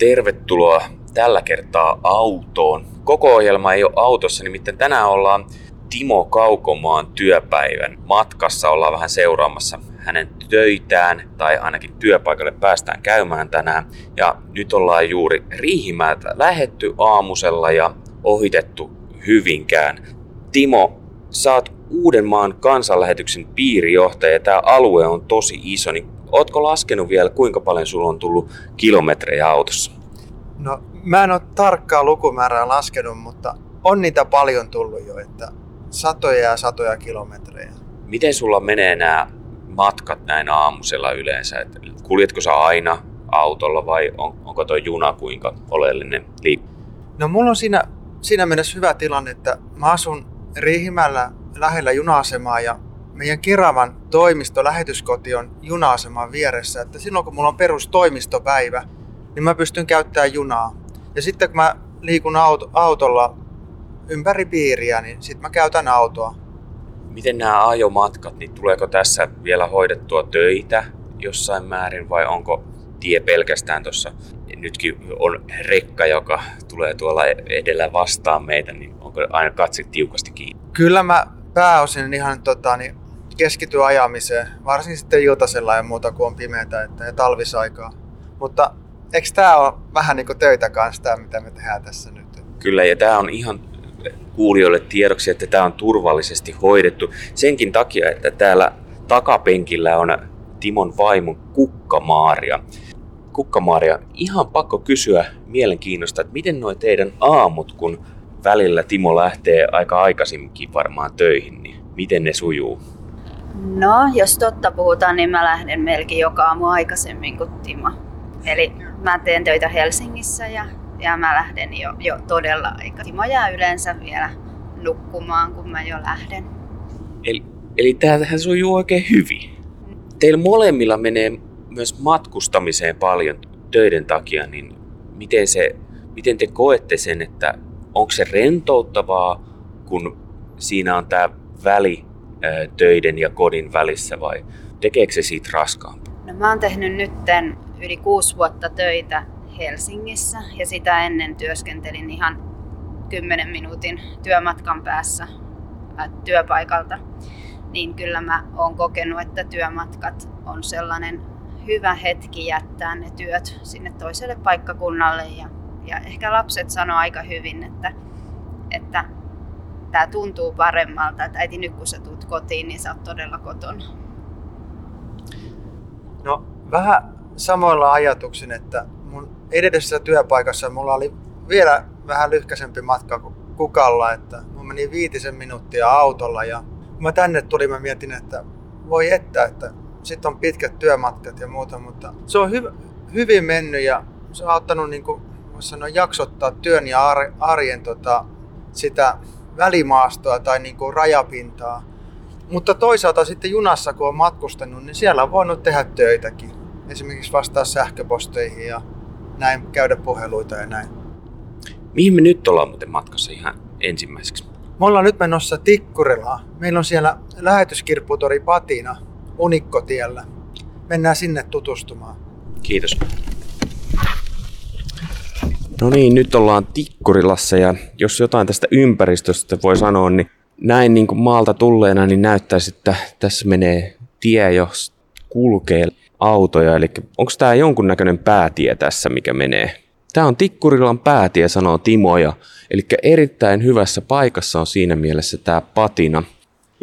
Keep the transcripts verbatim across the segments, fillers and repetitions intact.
tervetuloa tällä kertaa autoon. Koko ohjelma ei ole autossa, nimittäin tänään ollaan Timo Kaukomaan työpäivän matkassa. Ollaan vähän seuraamassa hänen töitään, tai ainakin työpaikalle päästään käymään tänään. Ja nyt ollaan juuri Riihimäeltä lähetty aamusella ja ohitettu Hyvinkään. Timo, sä oot Uudenmaan kansanlähetyksen piirijohtaja ja tää alue on tosi iso, niin ootko laskenut vielä, kuinka paljon sulla on tullut kilometrejä autossa? No, mä en ole tarkkaa lukumäärää laskenut, mutta on niitä paljon tullut jo, että satoja ja satoja kilometrejä. Miten sulla menee nämä matkat näin aamusella yleensä? Et kuljetko sä aina autolla vai on, onko tuo juna kuinka oleellinen liikku? No, mulla on siinä, siinä mielessä hyvä tilanne, että mä asun Riihimäellä lähellä juna-asemaa ja meidän Keravan toimisto, lähetyskoti on juna-aseman vieressä. Että silloin kun mulla on perustoimistopäivä, niin mä pystyn käyttämään junaa. Ja sitten kun mä liikun auto, autolla ympäri piiriä, niin sitten mä käytän autoa. Miten nämä ajomatkat, niin tuleeko tässä vielä hoidettua töitä jossain määrin vai onko tie pelkästään tuossa? Nytkin on rekka, joka tulee tuolla edellä vastaan meitä, niin onko aina katse tiukasti kiinni? Kyllä mä pääosin ihan tota, niin keskityn ajamiseen, varsin sitten iltasella ja muuta kuin on pimeätä että, ja talvisaikaa. Mutta eikö tämä ole vähän niin kuin töitä kanssa tämä, mitä me tehdään tässä nyt? Kyllä, ja tämä on ihan kuulijoille tiedoksi, että tämä on turvallisesti hoidettu senkin takia, että täällä takapenkillä on Timon vaimon Kukka-Maaria. Kukka-Maaria, ihan pakko kysyä mielenkiinnosta, että miten nuo teidän aamut, kun välillä Timo lähtee aika aikaisinkin varmaan töihin, niin miten ne sujuu? No, jos totta puhutaan, niin mä lähden melkein joka aamu aikaisemmin kuin Timo. Eli mä teen töitä Helsingissä ja, ja mä lähden jo, jo todella aikaisin. Timo jää yleensä vielä nukkumaan, kun mä jo lähden. Eli, eli tämähän sujuu oikein hyvin. Teillä molemmilla menee myös matkustamiseen paljon töiden takia, niin miten, se, miten te koette sen, että onko se rentouttavaa, kun siinä on tämä väli töiden ja kodin välissä vai tekeekö se siitä raskaampaa? No, mä oon tehnyt nytten yli kuusi vuotta töitä Helsingissä ja sitä ennen työskentelin ihan kymmenen minuutin työmatkan päässä äh, työpaikalta. Niin kyllä mä oon kokenut, että työmatkat on sellainen hyvä hetki jättää ne työt sinne toiselle paikkakunnalle ja, ja ehkä lapset sanoo aika hyvin, että, että tämä tuntuu paremmalta, että äiti nyt kun sä tulet kotiin, niin sä oot todella kotona. No, vähän samoilla ajatuksin, että mun edellisessä työpaikassa mulla oli vielä vähän lyhkäisempi matka kuin Kukalla, että mun meni viitisen minuuttia autolla ja kun mä tänne tulin, mä mietin, että voi että, että sitten on pitkät työmatkat ja muuta, mutta se on hy- hyvin mennyt ja se on auttanut niin kuin, sanoa, jaksottaa työn ja arjen tota, sitä välimaastoa tai niin kuin rajapintaa. Mutta toisaalta sitten junassa, kun on matkustanut, niin siellä on voinut tehdä töitäkin. Esimerkiksi vastaa sähköposteihin ja näin, käydä puheluita ja näin. Mihin me nyt ollaan muuten matkassa ihan ensimmäiseksi? Me ollaan nyt menossa Tikkurilaan. Meillä on siellä lähetyskirpputori Patina Unikkotiellä. Mennään sinne tutustumaan. Kiitos. No niin, nyt ollaan Tikkurilassa ja jos jotain tästä ympäristöstä voi sanoa, niin näin niin kuin maalta tulleena niin näyttäisi, että tässä menee tie, jos kulkee autoja. Eli onko tämä jonkunnäköinen päätie tässä, mikä menee? Tämä on Tikkurilan päätie, sanoo Timo. Ja, eli erittäin hyvässä paikassa on siinä mielessä tämä Patina.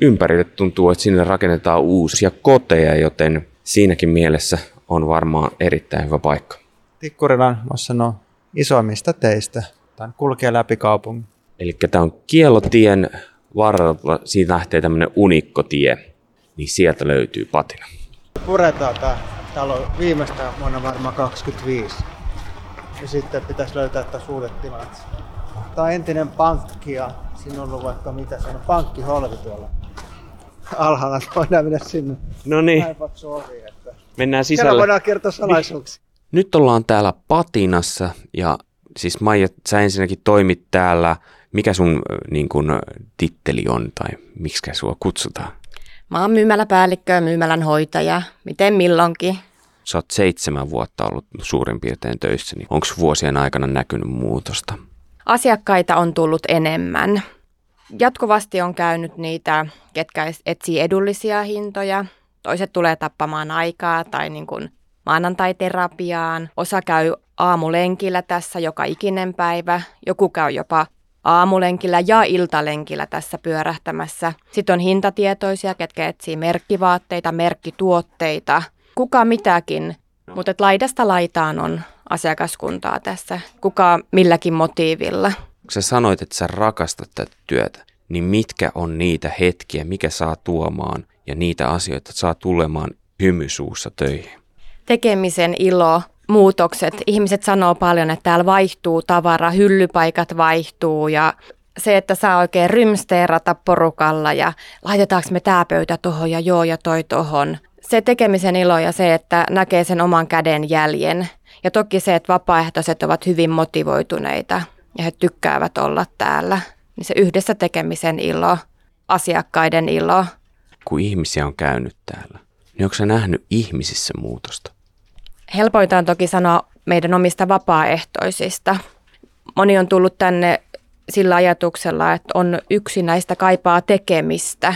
Ympärille tuntuu, että sinne rakennetaan uusia koteja, joten siinäkin mielessä on varmaan erittäin hyvä paikka. Tikkurilan, voisi sanoa, isoimmista teistä. Tämä kulkee läpi kaupungin. Eli tämä on Kielotien varrella, siitä lähtee tämmöinen Unikkotie, niin sieltä löytyy Patina. Puretaan tämä talo viimeistään vuonna varmaan kaksikymmentäviisi. Ja sitten pitäisi löytää tässä uudet tilat. Tämä on entinen pankki ja siinä on ollut vaikka mitä, se on pankkiholvi tuolla alhaalla. Voidaan mennä sinne. No niin. Mennään sisälle. Siellä voidaan kertoa salaisuuksia. Nyt ollaan täällä Patinassa ja siis Maija, sä ensinnäkin toimit täällä. Mikä sun niin kun, titteli on tai miksikä sua kutsutaan? Mä oon myymäläpäällikkö ja myymälän hoitaja, miten milloinkin. Sä oot seitsemän vuotta ollut suurin piirtein töissä, niin onko vuosien aikana näkynyt muutosta? Asiakkaita on tullut enemmän. Jatkuvasti on käynyt niitä, ketkä etsii edullisia hintoja. Toiset tulee tappamaan aikaa tai niin kuin maanantaiterapiaan. Osa käy aamulenkillä tässä joka ikinen päivä. Joku käy jopa aamulenkillä ja iltalenkillä tässä pyörähtämässä. Sitten on hintatietoisia, ketkä etsii merkkivaatteita, merkkituotteita. Kuka mitäkin, mutta laidasta laitaan on asiakaskuntaa tässä. Kuka milläkin motiivilla. Kun sä sanoit, että sä rakastat tätä työtä, niin mitkä on niitä hetkiä, mikä saa tuomaan ja niitä asioita saa tulemaan hymysuussa töihin? Tekemisen ilo, muutokset. Ihmiset sanoo paljon, että täällä vaihtuu tavara, hyllypaikat vaihtuu ja se, että saa oikein rymsteerata porukalla ja laitetaanko me tää pöytä tohon ja joo ja toi tohon. Se tekemisen ilo ja se, että näkee sen oman käden jäljen ja toki se, että vapaaehtoiset ovat hyvin motivoituneita ja he tykkäävät olla täällä, niin se yhdessä tekemisen ilo, asiakkaiden ilo. Kun ihmisiä on käynyt täällä, niin onko sä nähnyt ihmisissä muutosta? Helpointa on toki sanoa meidän omista vapaaehtoisista. Moni on tullut tänne sillä ajatuksella, että on yksi näistä kaipaa tekemistä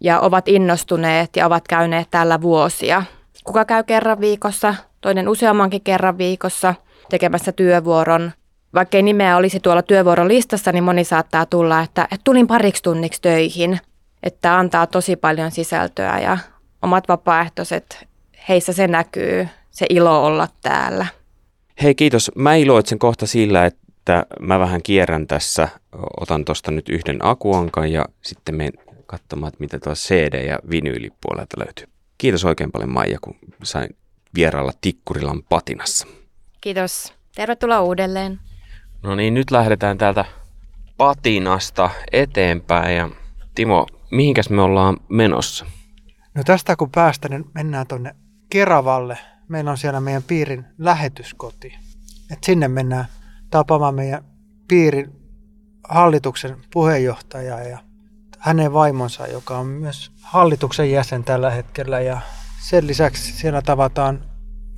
ja ovat innostuneet ja ovat käyneet täällä vuosia. Kuka käy kerran viikossa, toinen useammankin kerran viikossa tekemässä työvuoron. Vaikkei nimeä olisi tuolla työvuoron listassa, niin moni saattaa tulla, että, että tulin pariksi tunniksi töihin, että antaa tosi paljon sisältöä ja omat vapaaehtoiset, heissä se näkyy, se ilo olla täällä. Hei kiitos, mä iloitsen kohta sillä, että mä vähän kierrän tässä, otan tuosta nyt yhden akuankan ja sitten menen katsomaan, että mitä tuo C D- ja vinyylipuolelta löytyy. Kiitos oikein paljon Maija, kun sain vierailla Tikkurilan Patinassa. Kiitos, tervetuloa uudelleen. No niin, nyt lähdetään täältä Patinasta eteenpäin ja Timo, mihinkäs me ollaan menossa? No tästä kun päästään, niin mennään tuonne Keravalle. Meillä on siellä meidän piirin lähetyskoti. Et sinne mennään tapaamaan meidän piirin hallituksen puheenjohtajaa ja hänen vaimonsa, joka on myös hallituksen jäsen tällä hetkellä. Ja sen lisäksi siellä tavataan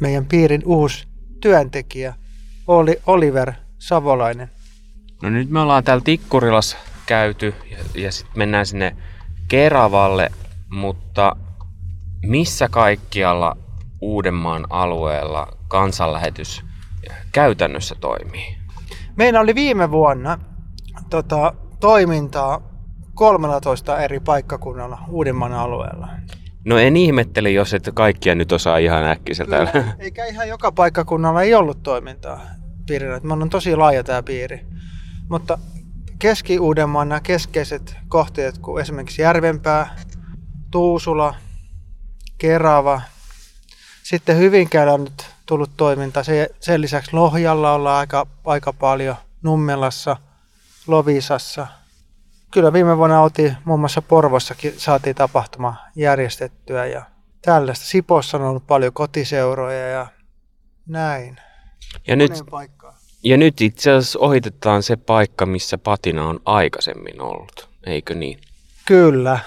meidän piirin uusi työntekijä, Oliver Savolainen. No nyt me ollaan täällä Tikkurilassa käyty ja, ja sitten mennään sinne Keravalle, mutta missä kaikkialla Uudenmaan alueella kansanlähetys käytännössä toimii? Meillä oli viime vuonna tota, toimintaa kolmellatoista eri paikkakunnalla Uudenmaan alueella. No en ihmetteli, jos et kaikkia nyt osaa ihan äkkiseltä. Kyllä, eikä ihan joka paikkakunnalla ei ollut toimintaa piirinä. Meillä on tosi laaja tämä piiri. Mutta Keski-Uudenmaan nämä keskeiset kohteet, kuin esimerkiksi Järvenpää, Tuusula, Kerava. Sitten Hyvinkäällä on nyt tullut toiminta. Sen lisäksi Lohjalla ollaan aika, aika paljon, Nummelassa, Loviisassa. Kyllä viime vuonna oltiin muun muassa Porvossakin, saatiin tapahtuma järjestettyä ja tällaista. Sipossa on ollut paljon kotiseuroja ja näin. Ja nyt, ja nyt itse asiassa ohitetaan se paikka, missä Patina on aikaisemmin ollut, eikö niin? Kyllä.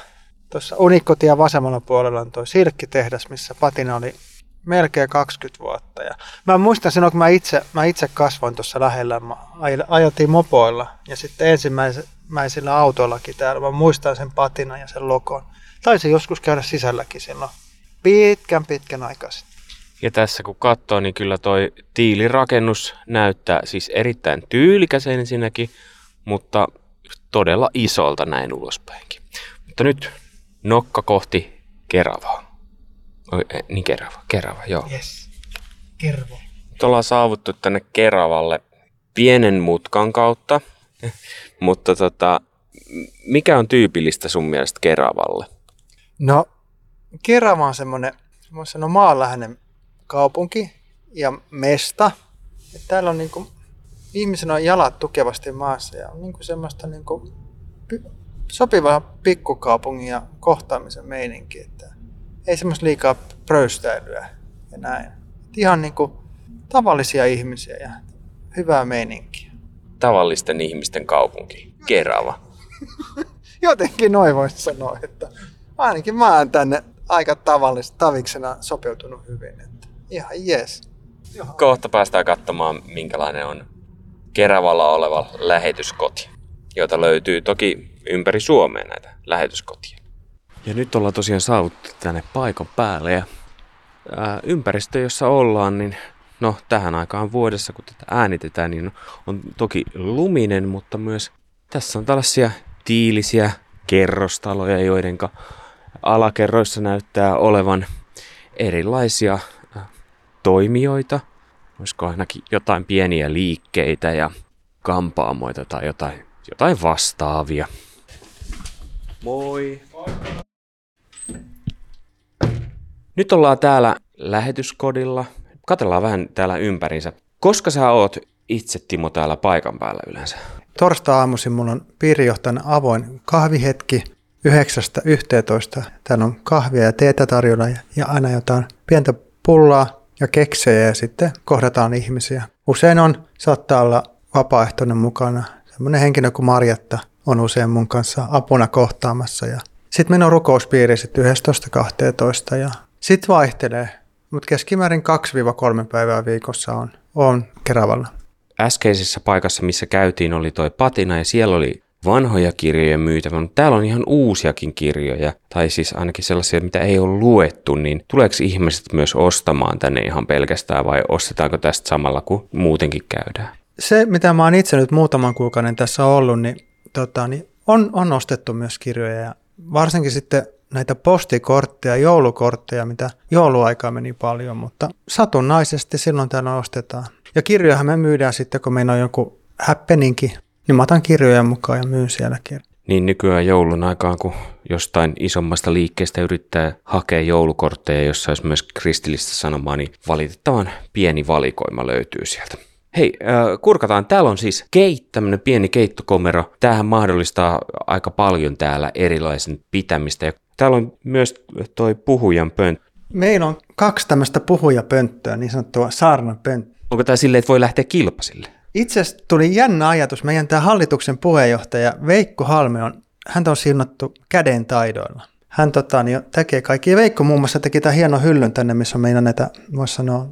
Tuossa Unikkotien vasemmalla puolella on tuo silkkitehdas, missä Patina oli melkein kaksikymmentä vuotta. Ja mä muistan sen, kun mä itse, mä itse kasvoin tuossa lähellä. Mä ajotin mopoilla ja sitten ensimmäisillä autoillakin täällä. Mä muistan sen Patinan ja sen lokon. Taisin joskus käydä sisälläkin silloin pitkän pitkän aikaa sitten. Ja tässä kun katsoo, niin kyllä toi tiilirakennus näyttää siis erittäin tyylikäs ensinnäkin, mutta todella isolta näin ulospäinkin. Mutta nyt nokka kohti Keravaa. Oi, niin Kerava, Kerava, joo. Yes. Kervo. Nyt ollaan saavuttu tänne Keravalle pienen mutkan kautta, mutta tota, mikä on tyypillistä sun mielestä Keravalle? No, Kerava on semmoinen, voisi sanoa maanläheinen kaupunki ja mesta. Ja täällä on niinku, ihmisenä on jalat tukevasti maassa ja on niinku semmoista niinku py- sopivaa pikkukaupungin ja kohtaamisen meininki, että ei semmoista liikaa pröystäilyä ja näin. Ihan niin kuin tavallisia ihmisiä ja hyvää meininkiä. Tavallisten ihmisten kaupunki, Kerava. Jotenkin noin voisi sanoa, että ainakin mä oon tänne aika tavallista taviksena sopeutunut hyvin. Että Ihan jees. Kohta päästään katsomaan, minkälainen on Keravalla oleva lähetyskoti, jota löytyy toki ympäri Suomea näitä lähetyskotia. Ja nyt ollaan tosiaan saavuttu tänne paikan päälle ja ää, ympäristö, jossa ollaan, niin no tähän aikaan vuodessa, kun tätä äänitetään, niin on toki luminen, mutta myös tässä on tällaisia tiilisiä kerrostaloja, joidenka alakerroissa näyttää olevan erilaisia toimijoita, olisiko ainakin jotain pieniä liikkeitä ja kampaamoita tai jotain, jotain vastaavia. Moi! Moi! Nyt ollaan täällä lähetyskodilla. Katsellaan vähän täällä ympärinsä. Koska sä oot itse, Timo, täällä paikan päällä yleensä? Torstai-aamuisin mulla on piirijohtajana avoin kahvihetki yhdeksästä yhteentoista. Täällä on kahvia ja teetä tarjolla ja aina jotain pientä pullaa ja keksejä ja sitten kohdataan ihmisiä. Usein on, saattaa olla vapaaehtoinen mukana. Sellainen henkilö kuin Marjatta on usein mun kanssa apuna kohtaamassa. Sitten meillä on rukouspiiri yhdestätoista kahteentoista ja sitten vaihtelee. Mutta keskimäärin kaksi kolme päivää viikossa on, on Keravalla. Äskeisessä paikassa, missä käytiin, oli toi Patina ja siellä oli vanhoja kirjoja myytävä, mutta täällä on ihan uusiakin kirjoja, tai siis ainakin sellaisia, mitä ei ole luettu, niin tuleeko ihmiset myös ostamaan tänne ihan pelkästään vai ostetaanko tästä samalla, kun muutenkin käydään? Se, mitä mä oon itse nyt muutaman kuukauden tässä ollut, niin, tota, niin on, on ostettu myös kirjoja ja varsinkin sitten näitä postikortteja, joulukortteja, mitä jouluaikaa meni paljon, mutta satunnaisesti silloin täällä ostetaan. Ja kirjojahan me myydään sitten, kun meillä on joku happeninkin, niin mä otan kirjoja mukaan ja myyn siellä kirjoja. Niin nykyään joulun aikaan, kun jostain isommasta liikkeestä yrittää hakea joulukortteja, jossa olisi myös kristillistä sanomaa, niin valitettavan pieni valikoima löytyy sieltä. Hei, äh, kurkataan. Täällä on siis keit, tämmöinen pieni keittokomero. Tämähän mahdollistaa aika paljon täällä erilaisen pitämistä. Ja täällä on myös toi puhujan pönttö. Meillä on kaksi tämmöistä puhujapönttöä, niin sanottua saarnan pönttö. Onko tämä silleen, että voi lähteä kilpasille? Itse asiassa tuli jännä ajatus. Meidän tämä hallituksen puheenjohtaja Veikko Halme on, häntä on siunattu käden taidoilla. Hän tota, niin, tekee kaikki. Veikko muun muassa teki tämän hienon hyllyn tänne, missä on meidän näitä, voisi sanoa,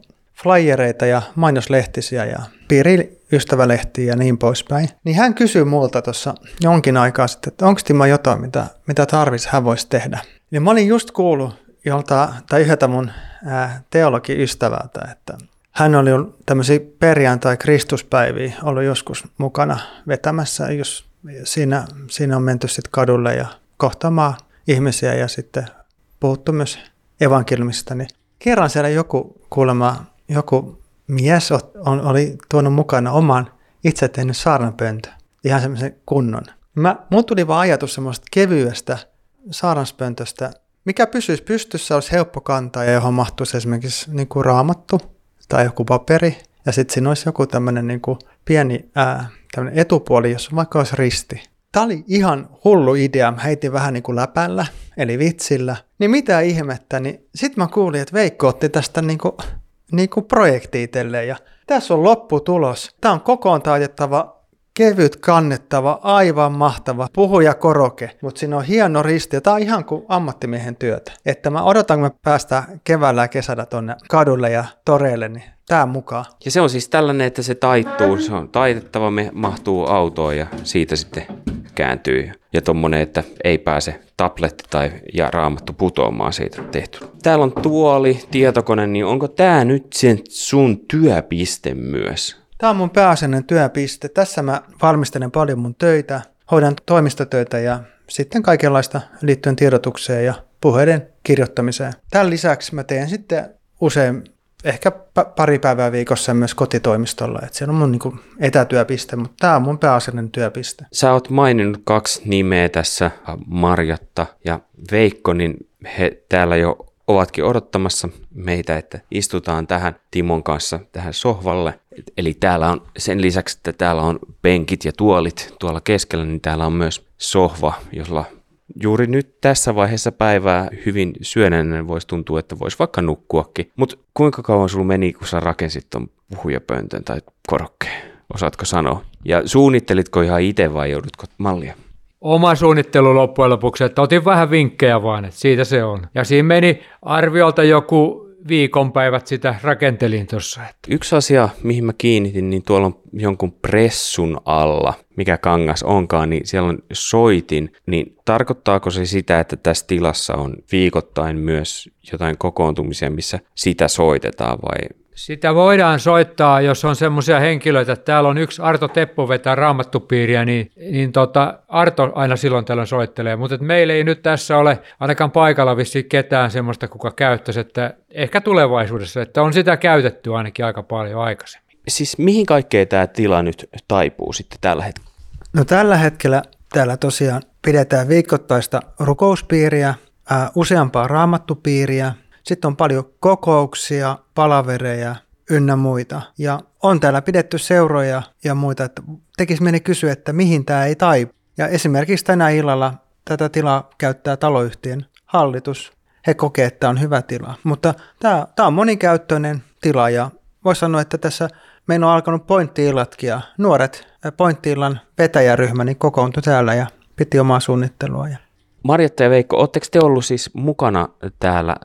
flyereita ja mainoslehtisiä ja piiriystävälehtiä ja niin poispäin. Niin hän kysyi multa tuossa jonkin aikaa sitten, että onko Timo jotain, mitä, mitä tarvitsisi, hän voisi tehdä. Ja mä olin just kuullut jolta, tai yhdeltä mun ää, teologiystävältä, että hän oli ollut tämmöisiä perjantai-kristuspäiviä ollut joskus mukana vetämässä, jos siinä, siinä on menty sitten kadulle ja kohtaamaan ihmisiä ja sitten puhuttu myös evankeliumista. Niin kerran siellä joku kuulemma, joku mies on, oli tuonut mukana oman itse tehnyt saarnapöntön, ihan semmoisen kunnon. Mä, mun tuli vaan ajatus semmoista kevyestä saarnaspöntöstä, mikä pysyisi pystyssä, olisi helppo kantaa ja johon mahtuisi esimerkiksi niin kuin raamattu tai joku paperi, ja sitten siinä olisi joku tämmöinen niin kuin pieni ää, tämmöinen etupuoli, jos vaikka olisi risti. Tämä oli ihan hullu idea, mä heitin vähän niin kuin läpällä, eli vitsillä. Niin mitä ihmettä, niin sitten mä kuulin, että Veikko otti tästä niin kuin, niin kuin projekti itselleen, ja tässä on lopputulos. Tämä on kokoon taitettava, kevyt kannettava, aivan mahtava puhujakoroke, mutta siinä on hieno risti, ja tämä on ihan kuin ammattimiehen työtä. Että mä odotan, kun me päästään keväällä ja kesällä tuonne kadulle ja toreille, niin tää mukaan. Ja se on siis tällainen, että se taittuu, se on taitettava, me mahtuu autoon ja siitä sitten kääntyy. Ja tommonen, että ei pääse tabletti tai ja raamattu putoamaan siitä tehty. Täällä on tuoli, tietokone, niin onko tää nyt sen sun työpiste myös? Tää on mun pääasiallinen työpiste. Tässä mä valmistelen paljon mun töitä, hoidan toimistotöitä ja sitten kaikenlaista liittyen tiedotukseen ja puheiden kirjoittamiseen. Tämän lisäksi mä teen sitten usein ehkä pari päivää viikossa myös kotitoimistolla, että siellä on mun niinku etätyöpiste, mutta tämä on mun pääasiallinen työpiste. Sä oot maininnut kaksi nimeä tässä, Marjatta ja Veikko, niin he täällä jo ovatkin odottamassa meitä, että istutaan tähän Timon kanssa tähän sohvalle. Eli täällä on sen lisäksi, että täällä on penkit ja tuolit tuolla keskellä, niin täällä on myös sohva, jolla juuri nyt tässä vaiheessa päivää hyvin syönäinen voisi tuntua, että voisi vaikka nukkuakin. Mutta kuinka kauan sulla meni, kun sä rakensit ton puhujapöntön tai korokkeen? Osaatko sanoa? Ja suunnittelitko ihan itse vai joudutko mallia? Oma suunnittelu loppujen lopuksi, että otin vähän vinkkejä vaan, että siitä se on. Ja siinä meni arviolta joku viikonpäivät sitä rakentelin tuossa. Yksi asia, mihin mä kiinnitin, niin tuolla on jonkun pressun alla, mikä kangas onkaan, niin siellä on soitin. Niin tarkoittaako se sitä, että tässä tilassa on viikoittain myös jotain kokoontumisia, missä sitä soitetaan vai... Sitä voidaan soittaa, jos on semmoisia henkilöitä. Täällä on yksi Arto Teppo vetää raamattupiiriä, niin, niin tota, Arto aina silloin tällöin soittelee. Mutta meillä ei nyt tässä ole ainakaan paikalla vissiin ketään semmoista, kuka käyttäisi, että ehkä tulevaisuudessa, että on sitä käytetty ainakin aika paljon aikaisemmin. Siis mihin kaikkeen tämä tila nyt taipuu sitten tällä hetkellä? No tällä hetkellä täällä tosiaan pidetään viikoittaista rukouspiiriä, ää, useampaa raamattupiiriä. Sitten on paljon kokouksia, palavereja ynnä muita. Ja on täällä pidetty seuroja ja muita. Että tekisi meni kysyä, että mihin tämä ei taipu. Ja esimerkiksi tänä illalla tätä tilaa käyttää taloyhtiön hallitus. He kokee, että on hyvä tila. Mutta tämä, tämä on monikäyttöinen tila ja voisi sanoa, että tässä meillä on alkanut pointti-illatkin. Ja nuoret pointti-illan vetäjäryhmä niin kokoontui täällä ja piti omaa suunnittelua. Marjatta ja Veikko, oletteko te ollut siis mukana täällä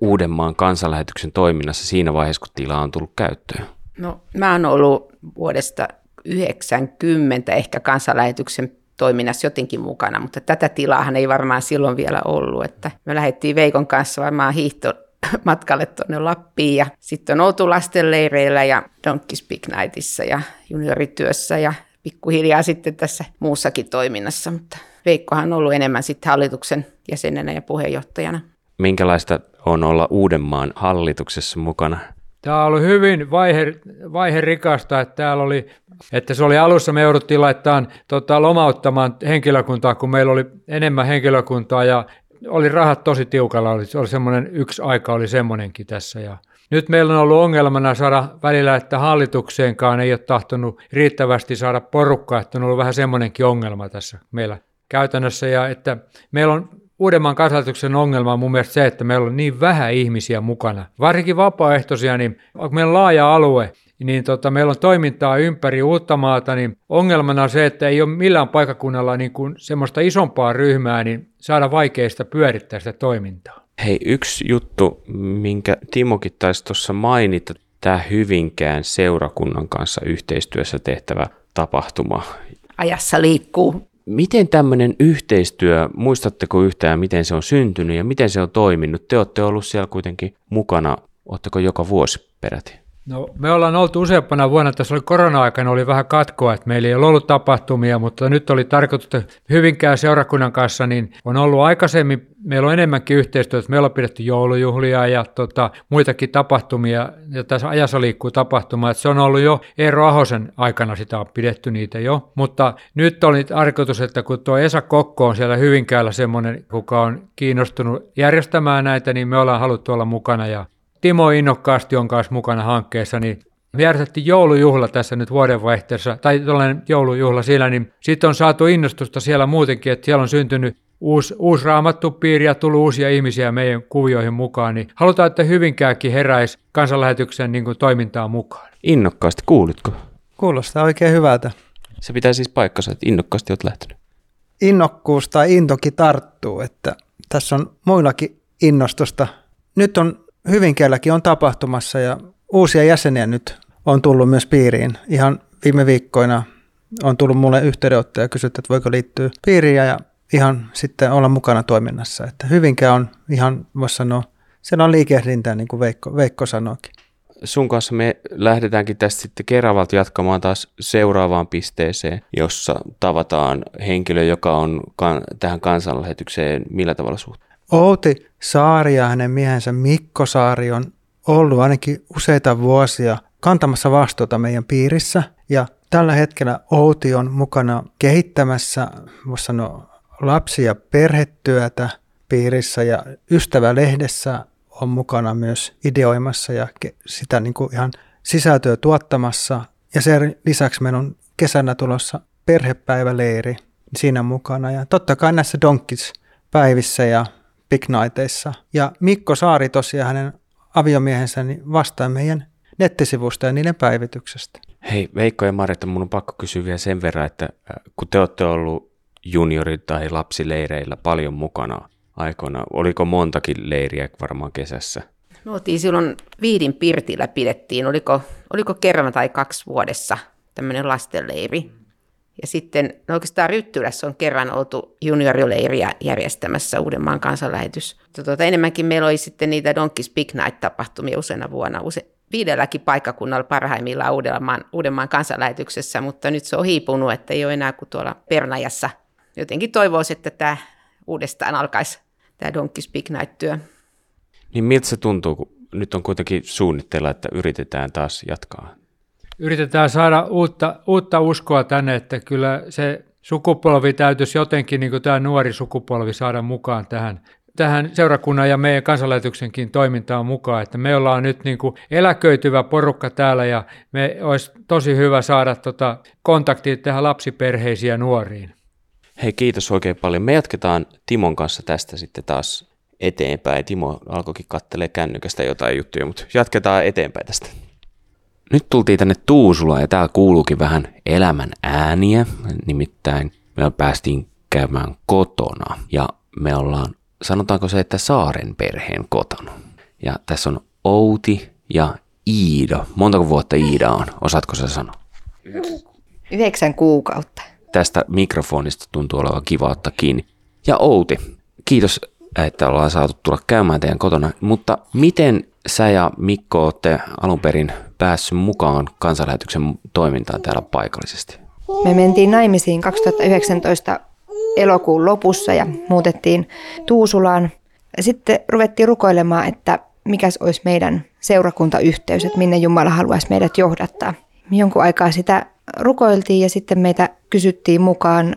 Uudenmaan kansanlähetyksen toiminnassa siinä vaiheessa, kun tila on tullut käyttöön? No, mä oon ollut vuodesta yhdeksänkymmentä ehkä kansanlähetyksen toiminnassa jotenkin mukana, mutta tätä tilaahan ei varmaan silloin vielä ollut. Että me lähdettiin Veikon kanssa varmaan hiihtomatkalle tuonne Lappiin ja sitten on oltu lastenleireillä ja Donkis Big Nightissa ja juniorityössä ja pikkuhiljaa sitten tässä muussakin toiminnassa, mutta Veikkohan on ollut enemmän sitten hallituksen jäsenenä ja puheenjohtajana. Minkälaista on olla Uudenmaan hallituksessa mukana? Tämä oli hyvin vaihe, vaihe rikasta, että täällä oli, että se oli alussa, me jouduttiin laittamaan tota, lomauttamaan henkilökuntaa, kun meillä oli enemmän henkilökuntaa ja oli rahat tosi tiukalla, oli, oli semmoinen, yksi aika oli semmoinenkin tässä ja nyt meillä on ollut ongelmana saada välillä, että hallitukseenkaan ei ole tahtonut riittävästi saada porukkaa, että on ollut vähän semmoinenkin ongelma tässä meillä käytännössä ja että meillä on Uudenmaan kansanlähetyksen ongelma on mun mielestä se, että meillä on niin vähän ihmisiä mukana. Varsinkin vapaaehtoisia, niin kun meillä on laaja alue, niin tota, meillä on toimintaa ympäri Uuttamaata, niin ongelmana on se, että ei ole millään paikkakunnalla niin kuin semmoista isompaa ryhmää, niin saada vaikeista pyörittää sitä toimintaa. Hei, yksi juttu, minkä Timokin taisi tuossa mainita, tämä Hyvinkään seurakunnan kanssa yhteistyössä tehtävä tapahtuma. Ajassa liikkuu. Miten tämmöinen yhteistyö, muistatteko yhtään, miten se on syntynyt ja miten se on toiminut? Te olette ollut siellä kuitenkin mukana, ootteko joka vuosi peräti? No, me ollaan oltu useampana vuonna, tässä oli korona-aikana, oli vähän katkoa, että meillä ei ole ollut tapahtumia, mutta nyt oli tarkoitus, että Hyvinkään seurakunnan kanssa niin on ollut aikaisemmin, meillä on enemmänkin yhteistyötä, meillä on pidetty joulujuhlia ja tota, muitakin tapahtumia, ja tässä ajassa liikkuu tapahtuma, että se on ollut jo Eero Ahosen aikana, sitä on pidetty niitä jo, mutta nyt oli tarkoitus, että kun tuo Esa Kokko on siellä Hyvinkäällä semmoinen, kuka on kiinnostunut järjestämään näitä, niin me ollaan haluttu olla mukana ja Timo innokkaasti on kanssa mukana hankkeessa, niin me järjestettiin joulujuhla tässä nyt vuodenvaihteessa, tai tuollainen joulujuhla siellä, niin sitten on saatu innostusta siellä muutenkin, että siellä on syntynyt uusi, uusi raamattupiiri ja tullut uusia ihmisiä meidän kuvioihin mukaan, niin halutaan, että Hyvinkääkin heräisi kansanlähetyksen niin kuin toimintaa mukaan. Innokkaasti, kuulitko? Kuulostaa oikein hyvältä. Se pitää siis paikkansa, että innokkaasti olet lähtenyt. Innokkuus tai intokin tarttuu, että tässä on muillakin innostusta. Nyt on Hyvinkäälläkin on tapahtumassa ja uusia jäseniä nyt on tullut myös piiriin. Ihan viime viikkoina on tullut mulle yhteydenottoja ja kysytty, että voiko liittyä piiriin ja ihan sitten olla mukana toiminnassa. Että Hyvinkää on ihan, voisi sanoa, siellä on liikehdintää, niin kuin Veikko, Veikko sanoikin. Sun kanssa me lähdetäänkin tästä sitten Keravalta jatkamaan taas seuraavaan pisteeseen, jossa tavataan henkilö, joka on kan- tähän kansanlähetykseen millä tavalla suhteen. Outi Saari ja hänen miehensä Mikko Saari on ollut ainakin useita vuosia kantamassa vastuuta meidän piirissä. Ja tällä hetkellä Outi on mukana kehittämässä, voisi sanoa, lapsi- ja perhetyötä piirissä ja Ystävälehdessä on mukana myös ideoimassa ja sitä niin kuin ihan sisältöä tuottamassa. Ja sen lisäksi meillä on kesänä tulossa perhepäiväleiri siinä mukana ja totta kai näissä Donkis-päivissä ja Big Nightissa. Ja Mikko Saari tosiaan hänen aviomiehensä niin vastaa meidän nettisivusta ja niiden päivityksestä. Hei Veikko ja Marjatta, mun on pakko kysyä vielä sen verran, että kun te olette ollut juniori- tai lapsileireillä paljon mukana aikoina, oliko montakin leiriä varmaan kesässä? Me oltiin silloin Vihdin pirtillä pidettiin, oliko, oliko kerran tai kaksi vuodessa tämmöinen lastenleiri. Ja sitten no oikeastaan Ryttylässä on kerran oltu juniorileiriä järjestämässä Uudenmaan kansanlähetys. Tuota, enemmänkin meillä oli sitten niitä Donkis Big Night-tapahtumia useana vuonna. Use, viidelläkin paikkakunnalla parhaimmillaan Uudenmaan, Uudenmaan kansanlähetyksessä, mutta nyt se on hiipunut, että ei ole enää kuin tuolla Pernajassa. Jotenkin toivoisi, että tämä uudestaan alkaisi tämä Donkis Big Night-työ. Niin miltä se tuntuu, kun nyt on kuitenkin suunnitteilla, että yritetään taas jatkaa? Yritetään saada uutta, uutta uskoa tänne, että kyllä se sukupolvi täytyisi jotenkin, niin kuin tämä nuori sukupolvi, saada mukaan tähän, tähän seurakunnan ja meidän kansanlähetyksenkin toimintaan mukaan. Että me ollaan nyt niin kuin eläköityvä porukka täällä ja me olisi tosi hyvä saada tota kontaktia tähän lapsiperheisiin ja nuoriin. Hei, kiitos oikein paljon. Me jatketaan Timon kanssa tästä sitten taas eteenpäin. Timo alkoikin katselemaan kännykästä jotain juttuja, mutta jatketaan eteenpäin tästä. Nyt tultiin tänne Tuusulaan ja täällä kuuluukin vähän elämän ääniä, nimittäin me päästiin käymään kotona ja me ollaan, sanotaanko se, että Saaren perheen kotona. Ja tässä on Outi ja Iida. Montako vuotta Iida on? Osaatko sä sanoa? Yhdeksän kuukautta. Tästä mikrofonista tuntuu olevan kiva ottaa kiinni. Ja Outi, kiitos, että ollaan saatu tulla käymään teidän kotona, mutta miten sä ja Mikko olette alun perin päässyt mukaan kansanlähetyksen toimintaan täällä paikallisesti? Me mentiin naimisiin kaksituhattayhdeksäntoista elokuun lopussa ja muutettiin Tuusulaan. Sitten ruvettiin rukoilemaan, että mikäs olisi meidän seurakuntayhteys, että minne Jumala haluaisi meidät johdattaa. Jonkun aikaa sitä rukoiltiin ja sitten meitä kysyttiin mukaan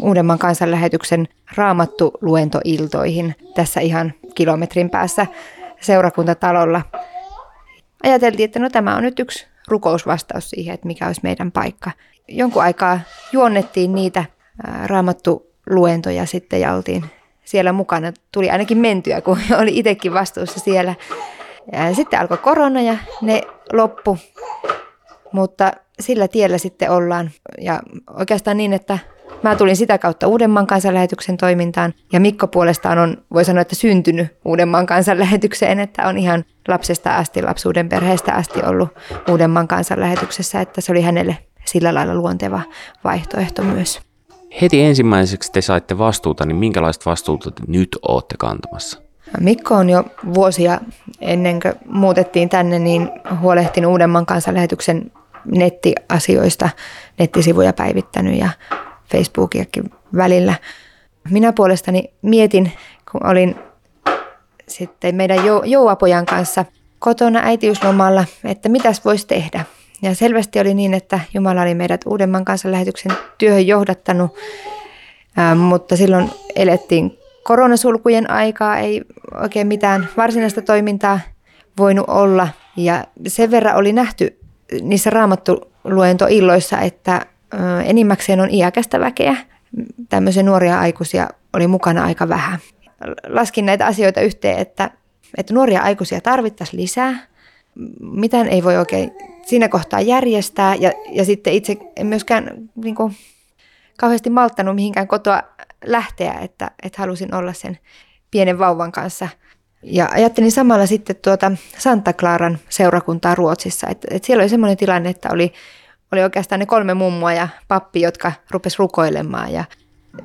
Uudenmaan kansanlähetyksen Raamattu-luentoiltoihin tässä ihan kilometrin päässä seurakuntatalolla. Ajateltiin, että no tämä on nyt yksi rukousvastaus siihen, että mikä olisi meidän paikka. Jonkun aikaa juonnettiin niitä Raamattu-luentoja sitten ja oltiin siellä mukana. Tuli ainakin mentyä, kun oli itsekin vastuussa siellä. Ja sitten alkoi korona ja ne loppu. Mutta sillä tiellä sitten ollaan. Ja oikeastaan niin, että mä tulin sitä kautta Uudenmaan kansanlähetyksen toimintaan. Ja Mikko puolestaan on, voi sanoa, että syntynyt Uudenmaan kansanlähetykseen. Että on ihan lapsesta asti, lapsuuden perheestä asti ollut Uudenmaan kansanlähetyksessä. Että se oli hänelle sillä lailla luonteva vaihtoehto myös. Heti ensimmäiseksi te saitte vastuuta, niin minkälaista vastuuta te nyt olette kantamassa? Mikko on jo vuosia ennen kuin muutettiin tänne, niin huolehtin Uudenmaan kansanlähetyksen nettiasioista, nettisivuja päivittänyt ja Facebookiakin välillä. Minä puolestani mietin, kun olin sitten meidän jouapojan kanssa kotona äitiyslomalla, että mitäs voisi tehdä. Ja selvästi oli niin, että Jumala oli meidät Uudenmaan kansanlähetyksen työhön johdattanut, mutta silloin elettiin koronasulkujen aikaa, ei oikein mitään varsinaista toimintaa voinut olla. Ja sen verran oli nähty niissä Raamattu-luentoilloissa, että enimmäkseen on iäkästä väkeä. Tämmöisiä nuoria aikuisia oli mukana aika vähän. Laskin näitä asioita yhteen, että, että nuoria aikuisia tarvittaisiin lisää. Mitään ei voi oikein siinä kohtaa järjestää. Ja, ja sitten itse en myöskään niin kuin, kauheasti malttanut mihinkään kotoa lähteä, että, että halusin olla sen pienen vauvan kanssa. Ja ajattelin samalla sitten tuota Santa Claran seurakuntaa Ruotsissa. Että, että siellä oli semmoinen tilanne, että oli Oli oikeastaan ne kolme mummoa ja pappi, jotka rupes rukoilemaan ja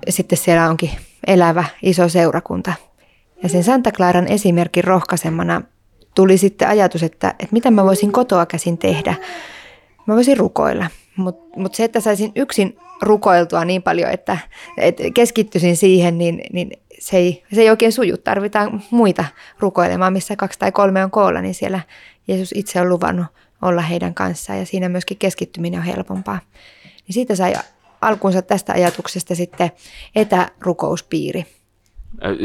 sitten siellä onkin elävä iso seurakunta. Ja sen Santa Claran esimerkin rohkaisemana tuli sitten ajatus, että, että mitä mä voisin kotoa käsin tehdä. Mä voisin rukoilla, mutta mut se, että saisin yksin rukoiltua niin paljon, että, että keskittyisin siihen, niin, niin se, ei, se ei oikein suju. Tarvitaan muita rukoilemaan, missä kaksi tai kolme on koolla, niin siellä Jeesus itse on luvannut olla heidän kanssaan ja siinä myöskin keskittyminen on helpompaa. Niin siitä sai alkuunsa tästä ajatuksesta sitten etärukouspiiri.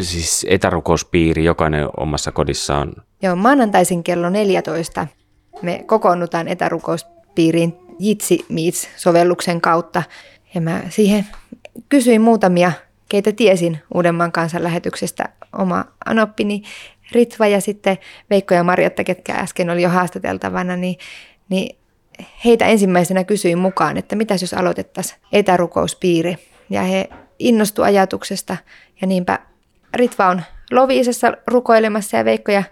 Siis etärukouspiiri, jokainen omassa kodissaan? Joo, maanantaisin kello neljätoista me kokoonnutaan etärukouspiiriin Jitsi Meets-sovelluksen kautta. Ja mä siihen kysyin muutamia, keitä tiesin Uudenmaan kansanlähetyksestä, oma anoppini Ritva ja sitten Veikko ja Marjatta, ketkä äsken oli jo haastateltavana, niin, niin heitä ensimmäisenä kysyin mukaan, että mitäs jos aloitettaisiin etärukouspiiri. Ja he innostuivat ajatuksesta ja niinpä Ritva on Loviisassa rukoilemassa ja Veikko ja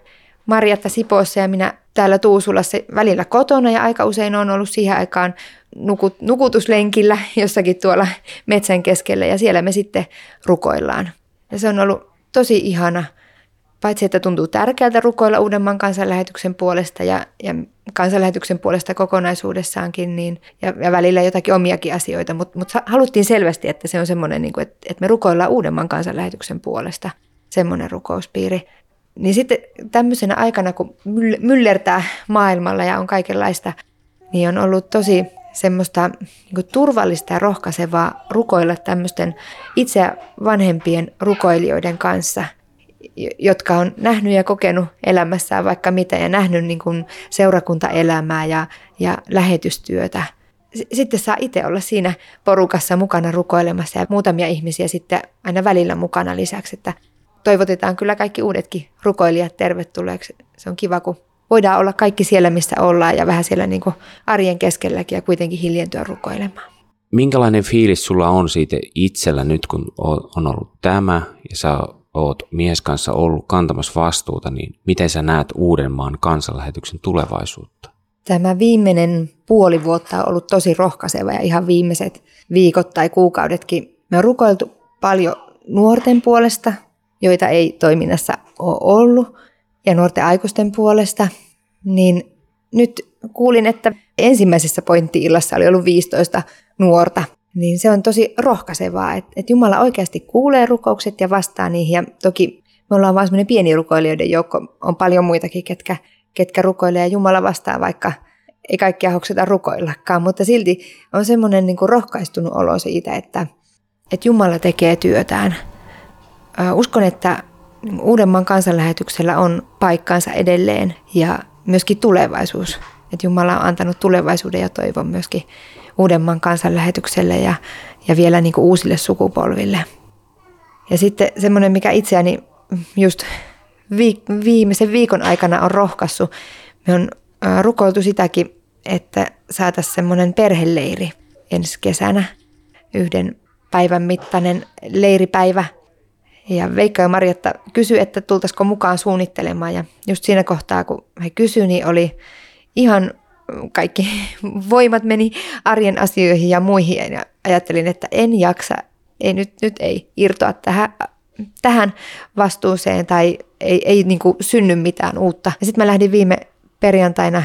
Marjatta Sipoossa ja minä täällä Tuusulassa välillä kotona ja aika usein on ollut siihen aikaan nukut, nukutuslenkillä jossakin tuolla metsän keskellä ja siellä me sitten rukoillaan. Ja se on ollut tosi ihana, paitsi että tuntuu tärkeältä rukoilla Uudenmaan kansanlähetyksen puolesta ja, ja kansanlähetyksen puolesta kokonaisuudessaankin niin, ja, ja välillä jotakin omiakin asioita, mutta mut haluttiin selvästi, että se on semmoinen, niin että et me rukoillaan Uudenmaan kansanlähetyksen puolesta, semmoinen rukouspiiri. Niin sitten tämmöisenä aikana, kun myllertää maailmalla ja on kaikenlaista, niin on ollut tosi semmoista niin kuin turvallista ja rohkaisevaa rukoilla tämmöisten itseä vanhempien rukoilijoiden kanssa, jotka on nähnyt ja kokenut elämässään vaikka mitä ja nähnyt niin kuin seurakuntaelämää ja, ja lähetystyötä. Sitten saa itse olla siinä porukassa mukana rukoilemassa ja muutamia ihmisiä sitten aina välillä mukana lisäksi, että toivotetaan kyllä kaikki uudetkin rukoilijat tervetulleeksi. Se on kiva, kun voidaan olla kaikki siellä, missä ollaan ja vähän siellä niin kuin arjen keskelläkin ja kuitenkin hiljentyä rukoilemaan. Minkälainen fiilis sulla on siitä itsellä nyt, kun on ollut tämä ja sä oot mies kanssa ollut kantamassa vastuuta, niin miten sä näet Uudenmaan kansanlähetyksen tulevaisuutta? Tämä viimeinen puoli vuotta on ollut tosi rohkaiseva ja ihan viimeiset viikot tai kuukaudetkin. Me on rukoiltu paljon nuorten puolesta, joita ei toiminnassa ole ollut, ja nuorten aikuisten puolesta, niin nyt kuulin, että ensimmäisessä pointti-illassa oli ollut viisitoista nuorta, niin se on tosi rohkaisevaa, että, että Jumala oikeasti kuulee rukoukset ja vastaa niihin, ja toki me ollaan vaan semmoinen pieni rukoilijoiden joukko, on paljon muitakin, ketkä, ketkä rukoilee, ja Jumala vastaa, vaikka ei kaikkia hokseta rukoillakaan, mutta silti on semmoinen niin kuin rohkaistunut olo siitä, että, että Jumala tekee työtään. Uskon, että Uudenmaan kansanlähetyksellä on paikkaansa edelleen ja myöskin tulevaisuus. Että Jumala on antanut tulevaisuuden ja toivon myöskin Uudenmaan kansanlähetykselle ja, ja vielä niin kuin uusille sukupolville. Ja sitten semmoinen, mikä itseäni just viik- viimeisen viikon aikana on rohkaissut, me on rukoiltu sitäkin, että saataisiin semmoinen perheleiri ensi kesänä, yhden päivän mittainen leiripäivä. Ja Veikko ja Marjatta kysyi, että tultaisiko mukaan suunnittelemaan ja just siinä kohtaa, kun he kysyivät, niin oli ihan kaikki voimat meni arjen asioihin ja muihin ja ajattelin, että en jaksa, ei nyt, nyt ei irtoa tähän, tähän vastuuseen tai ei, ei niin kuin synny mitään uutta. Ja sitten mä lähdin viime perjantaina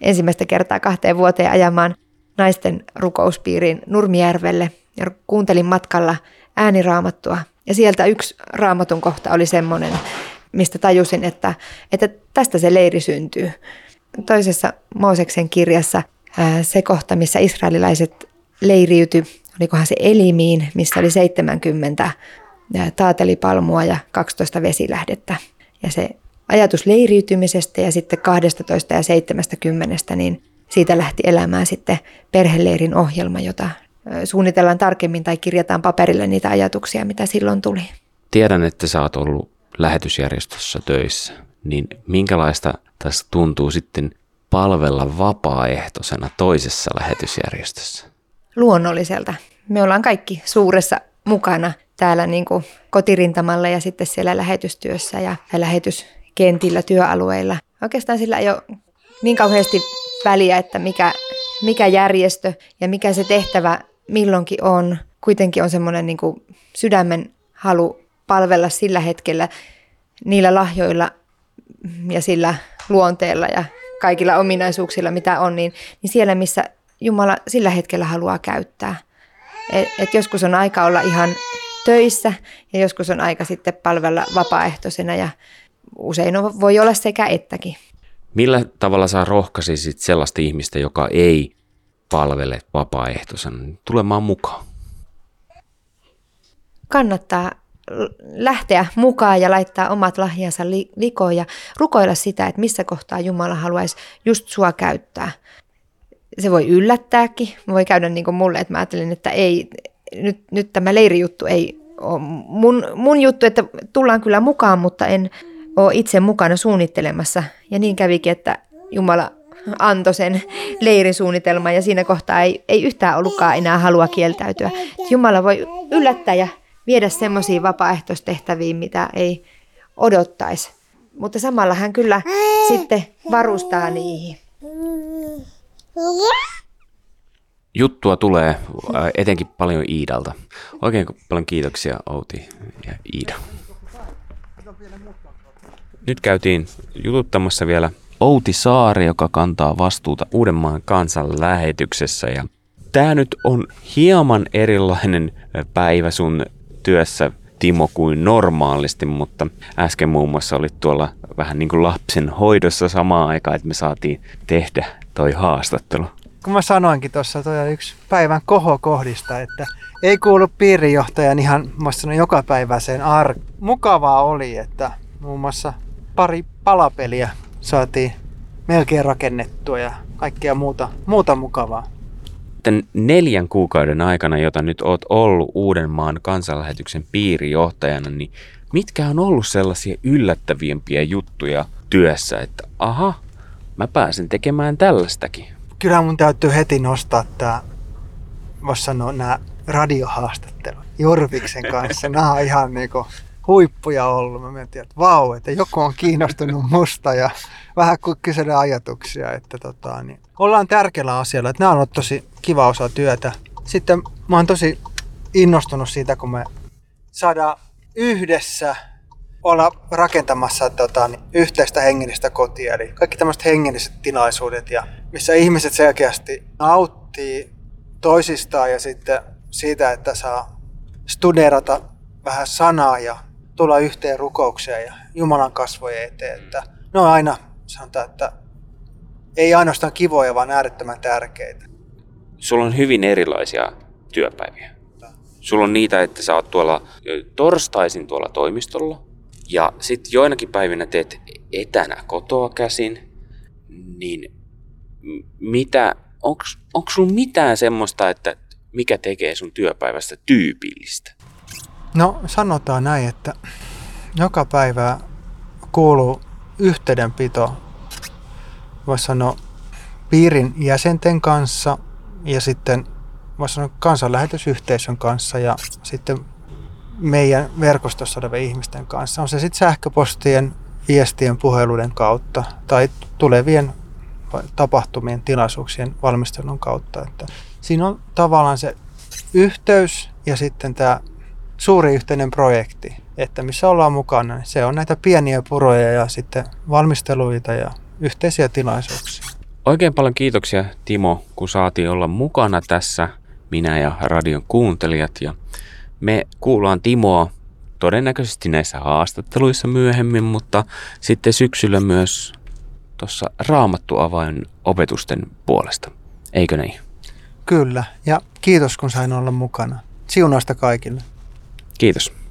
ensimmäistä kertaa kahteen vuoteen ajamaan naisten rukouspiiriin Nurmijärvelle ja kuuntelin matkalla ääniraamattua. Ja sieltä yksi raamatun kohta oli semmoinen, mistä tajusin, että, että tästä se leiri syntyy. Toisessa Mooseksen kirjassa se kohta, missä israelilaiset leiriytyi, olikohan se Elimiin, missä oli seitsemänkymmentä taatelipalmua ja kaksitoista vesilähdettä. Ja se ajatus leiriytymisestä ja sitten kaksitoista ja seitsemänkymmentä, niin siitä lähti elämään sitten perheleirin ohjelma, jota suunnitellaan tarkemmin tai kirjataan paperille niitä ajatuksia, mitä silloin tuli. Tiedän, että sä oot ollut lähetysjärjestössä töissä, niin minkälaista tässä tuntuu sitten palvella vapaaehtoisena toisessa lähetysjärjestössä? Luonnolliselta. Me ollaan kaikki suuressa mukana täällä niin kuin kotirintamalla ja sitten siellä lähetystyössä ja lähetyskentillä, työalueilla. Oikeastaan sillä ei ole niin kauheasti väliä, että mikä, mikä järjestö ja mikä se tehtävä milloinkin on. Kuitenkin on semmoinen niin kuin sydämen halu palvella sillä hetkellä niillä lahjoilla ja sillä luonteella ja kaikilla ominaisuuksilla, mitä on, niin, niin siellä, missä Jumala sillä hetkellä haluaa käyttää. Et, et joskus on aika olla ihan töissä ja joskus on aika sitten palvella vapaaehtoisena ja usein voi olla sekä ettäkin. Millä tavalla sä rohkaisisit sellaista ihmistä, joka ei palvele vapaaehtoisena, tulemaan mukaan? Kannattaa lähteä mukaan ja laittaa omat lahjansa likoon ja rukoilla sitä, että missä kohtaa Jumala haluaisi just sua käyttää. Se voi yllättääkin. Voi käydä niin kuin mulle, että mä ajattelin, että ei, nyt, nyt tämä leirijuttu ei ole mun, mun juttu, että tullaan kyllä mukaan, mutta en ole itse mukana suunnittelemassa. Ja niin kävikin, että Jumala antoi sen leirisuunnitelman ja siinä kohtaa ei, ei yhtään ollutkaan enää halua kieltäytyä. Jumala voi yllättää ja viedä semmoisia vapaaehtoistehtäviä, mitä ei odottaisi. Mutta samalla hän kyllä sitten varustaa niihin. Juttua tulee etenkin paljon Iidalta. Oikein paljon kiitoksia, Outi ja Iida. Nyt käytiin jututtamassa vielä Outi Saari, joka kantaa vastuuta Uudenmaan kansanlähetyksessä. Ja tämä nyt on hieman erilainen päivä sun työssä, Timo, kuin normaalisti, mutta äsken muun muassa olit tuolla vähän niin kuin lapsen hoidossa samaan aikaan, että me saatiin tehdä toi haastattelu. Kun mä sanoinkin tuossa toi yksi päivän kohokohdista, että ei kuulu piirinjohtajan ihan, mä sanoin, joka päiväiseen arkeen. Mukavaa oli, että muun muassa pari palapeliä saatiin melkein rakennettua ja kaikkea muuta, muuta mukavaa. Tämän neljän kuukauden aikana, jota nyt olet ollut Uudenmaan kansanlähetyksen piirijohtajana, niin mitkä on ollut sellaisia yllättäviempiä juttuja työssä, että aha, mä pääsen tekemään tällaistakin? Kyllä mun täytyy heti nostaa tämä, vois sanoa, nämä radiohaastattelut Jorviksen kanssa. Nämä on ihan niinku huippuja ollut. Mä mietin, että vau, että joku on kiinnostunut musta ja vähän kuin kyselee ajatuksia. Että tota, niin. Ollaan tärkeällä asialla, että nämä on ollut tosi kiva osa työtä. Sitten mä oon tosi innostunut siitä, kun me saadaan yhdessä olla rakentamassa tota, niin, yhteistä hengellistä kotia. Eli kaikki tämmöiset hengelliset tilaisuudet, ja missä ihmiset selkeästi nauttii toisistaan ja sitten siitä, että saa studeerata vähän sanaa ja tulla yhteen rukoukseen ja Jumalan kasvojen eteen. Että ne on aina, sanotaan, että ei ainoastaan kivoja, vaan äärettömän tärkeitä. Sulla on hyvin erilaisia työpäiviä. Sulla on niitä, että sä oot tuolla torstaisin tuolla toimistolla ja sitten joinakin päivinä teet etänä kotoa käsin. Niin mitä, onks, onks sulla mitään semmoista, että mikä tekee sun työpäivästä tyypillistä? No sanotaan näin, että joka päivä kuuluu yhteydenpito, voisi sanoa, piirin jäsenten kanssa ja sitten voisi sanoa kansanlähetysyhteisön kanssa ja sitten meidän verkostossa olevien ihmisten kanssa. On se sitten sähköpostien, viestien, puheluiden kautta tai tulevien tapahtumien, tilaisuuksien valmistelun kautta. Että siinä on tavallaan se yhteys ja sitten tämä suuri yhteinen projekti, että missä ollaan mukana. Se on näitä pieniä puroja ja sitten valmisteluita ja yhteisiä tilaisuuksia. Oikein paljon kiitoksia, Timo, kun saatiin olla mukana tässä, minä ja radion kuuntelijat. Ja me kuullaan Timoa todennäköisesti näissä haastatteluissa myöhemmin, mutta sitten syksyllä myös tuossa Raamattuavain opetusten puolesta. Eikö niin? Kyllä, ja kiitos kun sain olla mukana. Siunausta kaikille. Kiitos.